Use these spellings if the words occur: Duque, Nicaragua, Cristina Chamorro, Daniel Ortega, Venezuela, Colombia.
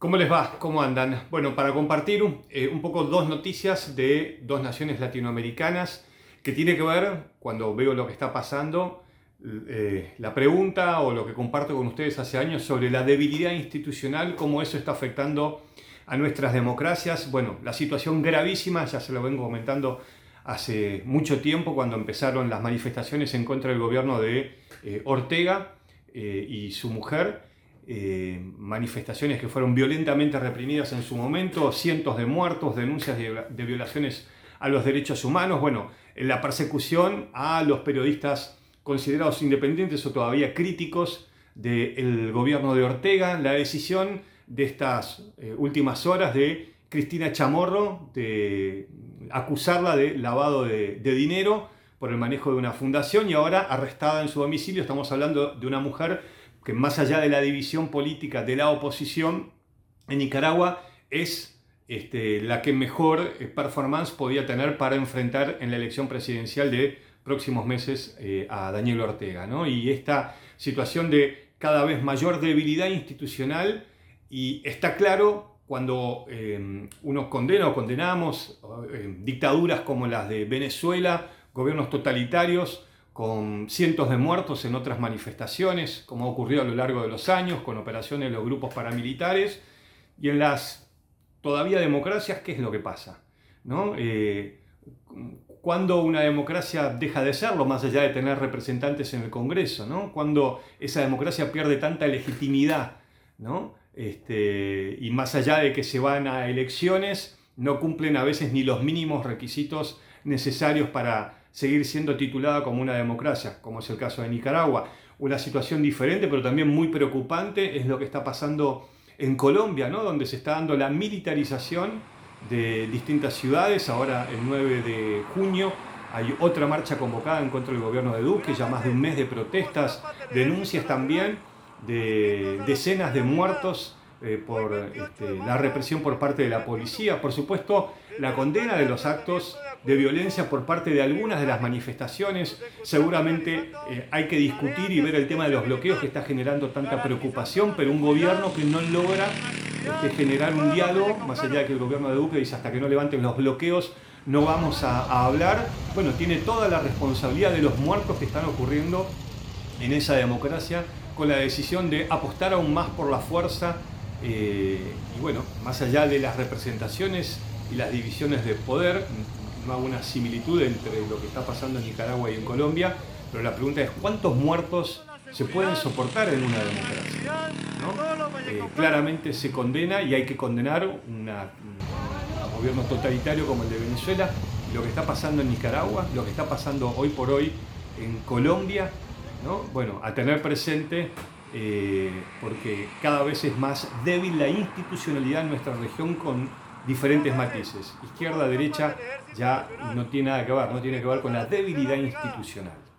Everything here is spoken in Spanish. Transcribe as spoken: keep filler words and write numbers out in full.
¿Cómo les va? ¿Cómo andan? Bueno, para compartir eh, un poco dos noticias de dos naciones latinoamericanas que tiene que ver, cuando veo lo que está pasando, eh, la pregunta o lo que comparto con ustedes hace años sobre la debilidad institucional, cómo eso está afectando a nuestras democracias. Bueno, la situación gravísima, ya se lo vengo comentando hace mucho tiempo cuando empezaron las manifestaciones en contra del gobierno de eh, Ortega eh, y su mujer. Eh, manifestaciones que fueron violentamente reprimidas en su momento, cientos de muertos, denuncias de, de violaciones a los derechos humanos, bueno, la persecución a los periodistas considerados independientes o todavía críticos del gobierno de Ortega, la decisión de estas eh, últimas horas de Cristina Chamorro de acusarla de lavado de, de dinero por el manejo de una fundación y ahora arrestada en su domicilio. Estamos hablando de una mujer que más allá de la división política de la oposición en Nicaragua es este, la que mejor performance podía tener para enfrentar en la elección presidencial de próximos meses eh, a Daniel Ortega, ¿no? Y esta situación de cada vez mayor debilidad institucional, y está claro cuando eh, uno condena o condenamos eh, dictaduras como las de Venezuela, gobiernos totalitarios, con cientos de muertos en otras manifestaciones, como ha ocurrido a lo largo de los años, con operaciones de los grupos paramilitares, y en las todavía democracias, ¿qué es lo que pasa? ¿No? Eh, ¿Cuándo una democracia deja de serlo, más allá de tener representantes en el Congreso? ¿No? ¿Cuándo esa democracia pierde tanta legitimidad? ¿No? Este, y más allá de que se van a elecciones, no cumplen a veces ni los mínimos requisitos necesarios para seguir siendo titulada como una democracia, como es el caso de Nicaragua. Una situación diferente, pero también muy preocupante, es lo que está pasando en Colombia, ¿no? Donde se está dando la militarización de distintas ciudades. Ahora, el nueve de junio, hay otra marcha convocada en contra del gobierno de Duque, ya más de un mes de protestas, denuncias también de decenas de muertos eh, por este, la represión por parte de la policía. Por supuesto, la condena de los actos de violencia por parte de algunas de las manifestaciones. Seguramente eh, hay que discutir y ver el tema de los bloqueos que está generando tanta preocupación, pero un gobierno que no logra este, generar un diálogo, más allá de que el gobierno de Duque dice hasta que no levanten los bloqueos no vamos a, a hablar, bueno, tiene toda la responsabilidad de los muertos que están ocurriendo en esa democracia, con la decisión de apostar aún más por la fuerza, eh, y bueno, más allá de las representaciones y las divisiones de poder. No hago una similitud entre lo que está pasando en Nicaragua y en Colombia, pero la pregunta es cuántos muertos se pueden soportar en una democracia, ¿no? Eh, claramente se condena, y hay que condenar una, un gobierno totalitario como el de Venezuela, lo que está pasando en Nicaragua, lo que está pasando hoy por hoy en Colombia, ¿no? Bueno, a tener presente, eh, porque cada vez es más débil la institucionalidad en nuestra región, con diferentes matices. Izquierda, derecha, ya no tiene nada que ver, no tiene que ver con la debilidad institucional.